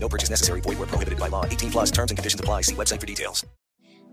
No purchase necessary. Void where prohibited by law. 18+ terms and conditions apply. See website for details.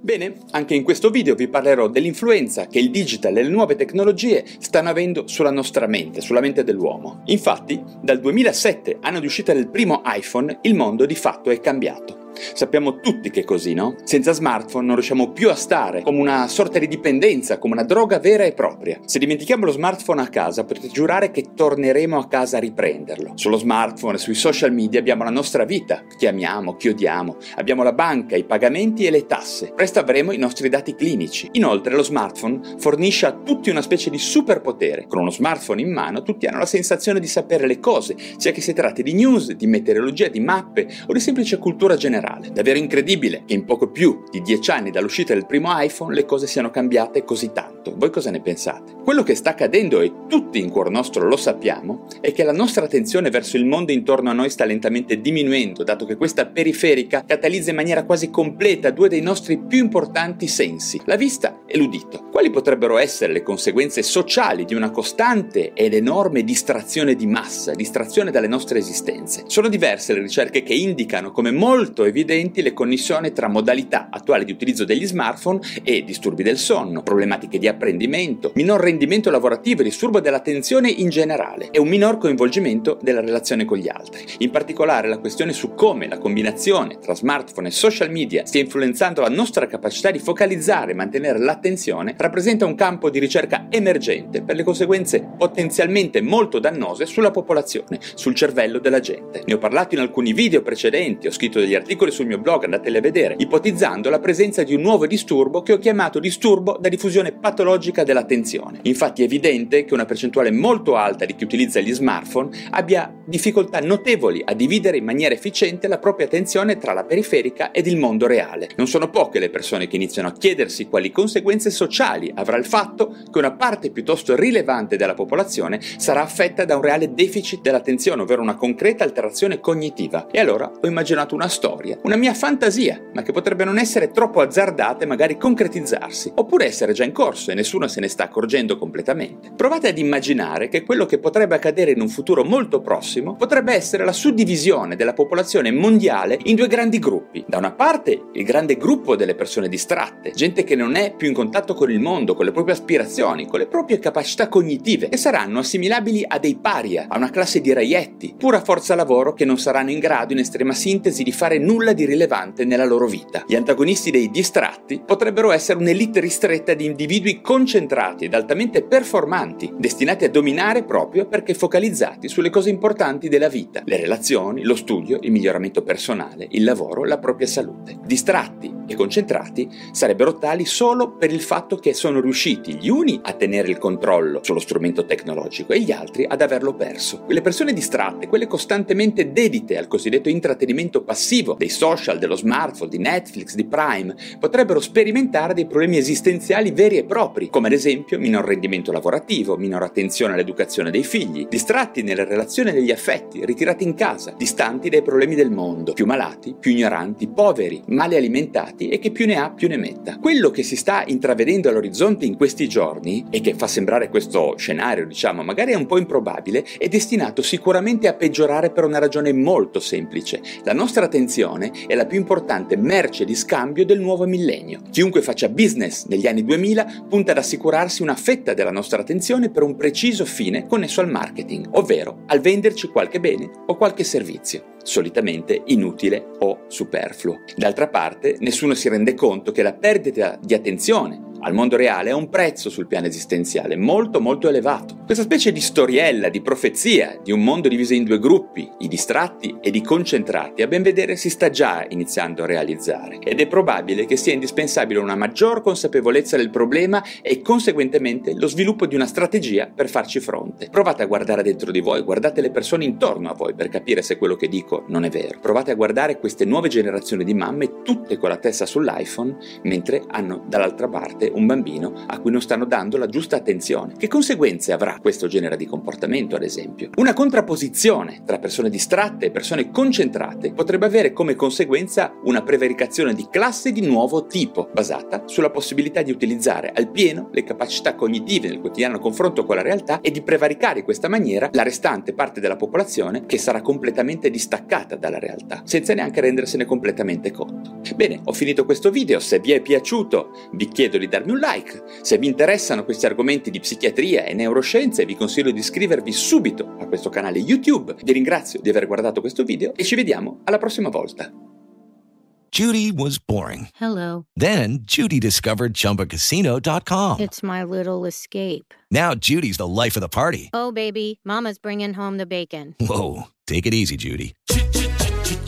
Bene, anche in questo video vi parlerò dell'influenza che il digital e le nuove tecnologie stanno avendo sulla nostra mente, sulla mente dell'uomo. Infatti, dal 2007, anno di uscita del primo iPhone, il mondo di fatto è cambiato. Sappiamo tutti che è così, no? Senza smartphone non riusciamo più a stare, come una sorta di dipendenza, come una droga vera e propria. Se dimentichiamo lo smartphone a casa, potete giurare che torneremo a casa a riprenderlo. Sullo smartphone e sui social media abbiamo la nostra vita, chi amiamo, chi odiamo, abbiamo la banca, i pagamenti e le tasse. Presto avremo i nostri dati clinici. Inoltre lo smartphone fornisce a tutti una specie di superpotere. Con uno smartphone in mano tutti hanno la sensazione di sapere le cose, sia che si tratti di news, di meteorologia, di mappe o di semplice cultura generale. Davvero incredibile che in poco più di 10 anni dall'uscita del primo iPhone le cose siano cambiate così tanto. Voi cosa ne pensate? Quello che sta accadendo, e tutti in cuor nostro lo sappiamo, è che la nostra attenzione verso il mondo intorno a noi sta lentamente diminuendo, dato che questa periferica catalizza in maniera quasi completa due dei nostri più importanti sensi, la vista e l'udito. Quali potrebbero essere le conseguenze sociali di una costante ed enorme distrazione di massa, distrazione dalle nostre esistenze? Sono diverse le ricerche che indicano come molto evidenti le connessioni tra modalità attuali di utilizzo degli smartphone e disturbi del sonno, problematiche di apprendimento, minor rendimento lavorativo e disturbo dell'attenzione in generale e un minor coinvolgimento della relazione con gli altri. In particolare la questione su come la combinazione tra smartphone e social media stia influenzando la nostra capacità di focalizzare e mantenere l'attenzione rappresenta un campo di ricerca emergente per le conseguenze potenzialmente molto dannose sulla popolazione, sul cervello della gente. Ne ho parlato in alcuni video precedenti, ho scritto degli articoli sul mio blog, andateli a vedere, ipotizzando la presenza di un nuovo disturbo che ho chiamato disturbo da diffusione patologica dell'attenzione. Infatti è evidente che una percentuale molto alta di chi utilizza gli smartphone abbia difficoltà notevoli a dividere in maniera efficiente la propria attenzione tra la periferica ed il mondo reale. Non sono poche le persone che iniziano a chiedersi quali conseguenze sociali avrà il fatto che una parte piuttosto rilevante della popolazione sarà affetta da un reale deficit dell'attenzione, ovvero una concreta alterazione cognitiva. E allora ho immaginato una storia, una mia fantasia, ma che potrebbe non essere troppo azzardata e magari concretizzarsi, oppure essere già in corso e nessuno se ne sta accorgendo completamente. Provate ad immaginare che quello che potrebbe accadere in un futuro molto prossimo potrebbe essere la suddivisione della popolazione mondiale in due grandi gruppi. Da una parte il grande gruppo delle persone distratte, gente che non è più in contatto con il mondo, con le proprie aspirazioni, con le proprie capacità cognitive, che saranno assimilabili a dei paria, a una classe di reietti, pura forza lavoro che non saranno in grado in estrema sintesi di fare nulla di rilevante nella loro vita. Gli antagonisti dei distratti potrebbero essere un'elite ristretta di individui concentrati ed altamente performanti, destinati a dominare proprio perché focalizzati sulle cose importanti della vita: le relazioni, lo studio, il miglioramento personale, il lavoro, la propria salute. Distratti e concentrati sarebbero tali solo per il fatto che sono riusciti gli uni a tenere il controllo sullo strumento tecnologico e gli altri ad averlo perso. Le persone distratte, quelle costantemente dedite al cosiddetto intrattenimento passivo dei social, dello smartphone, di Netflix, di Prime, potrebbero sperimentare dei problemi esistenziali veri e propri, come ad esempio minor rendimento lavorativo, minor attenzione all'educazione dei figli, distratti nelle relazioni e negli affetti, ritirati in casa, distanti dai problemi del mondo, più malati, più ignoranti, poveri, male alimentati e che più ne ha più ne metta. Quello che si sta intravedendo all'orizzonte in questi giorni, e che fa sembrare questo scenario, diciamo, magari è un po' improbabile, è destinato sicuramente a peggiorare per una ragione molto semplice. La nostra attenzione è la più importante merce di scambio del nuovo millennio. Chiunque faccia business negli anni 2000 punta ad assicurarsi una fetta della nostra attenzione per un preciso fine connesso al marketing, ovvero al venderci qualche bene o qualche servizio, solitamente inutile o superfluo. D'altra parte, nessuno si rende conto che la perdita di attenzione al mondo reale ha un prezzo sul piano esistenziale molto molto elevato. Questa specie di storiella, di profezia, di un mondo diviso in due gruppi, i distratti ed i concentrati, a ben vedere si sta già iniziando a realizzare, ed è probabile che sia indispensabile una maggior consapevolezza del problema e conseguentemente lo sviluppo di una strategia per farci fronte. Provate a guardare dentro di voi, guardate le persone intorno a voi per capire se quello che dico non è vero. Provate a guardare queste nuove generazioni di mamme tutte con la testa sull'iPhone, mentre hanno dall'altra parte un bambino a cui non stanno dando la giusta attenzione. Che conseguenze avrà questo genere di comportamento, ad esempio? Una contrapposizione tra persone distratte e persone concentrate potrebbe avere come conseguenza una prevaricazione di classe di nuovo tipo, basata sulla possibilità di utilizzare al pieno le capacità cognitive nel quotidiano confronto con la realtà e di prevaricare in questa maniera la restante parte della popolazione che sarà completamente distaccata dalla realtà, senza neanche rendersene completamente conto. Bene, ho finito questo video, se vi è piaciuto vi chiedo di darmi un like, se vi interessano questi argomenti di psichiatria e neuroscienze vi consiglio di iscrivervi subito a questo canale YouTube, vi ringrazio di aver guardato questo video e ci vediamo alla prossima volta. Judy was boring. Hello. Then Judy discovered Chumbacasino.com. It's my little escape. Now Judy's the life of the party. Oh baby, mama's bringing home the bacon. Whoa, take it easy Judy.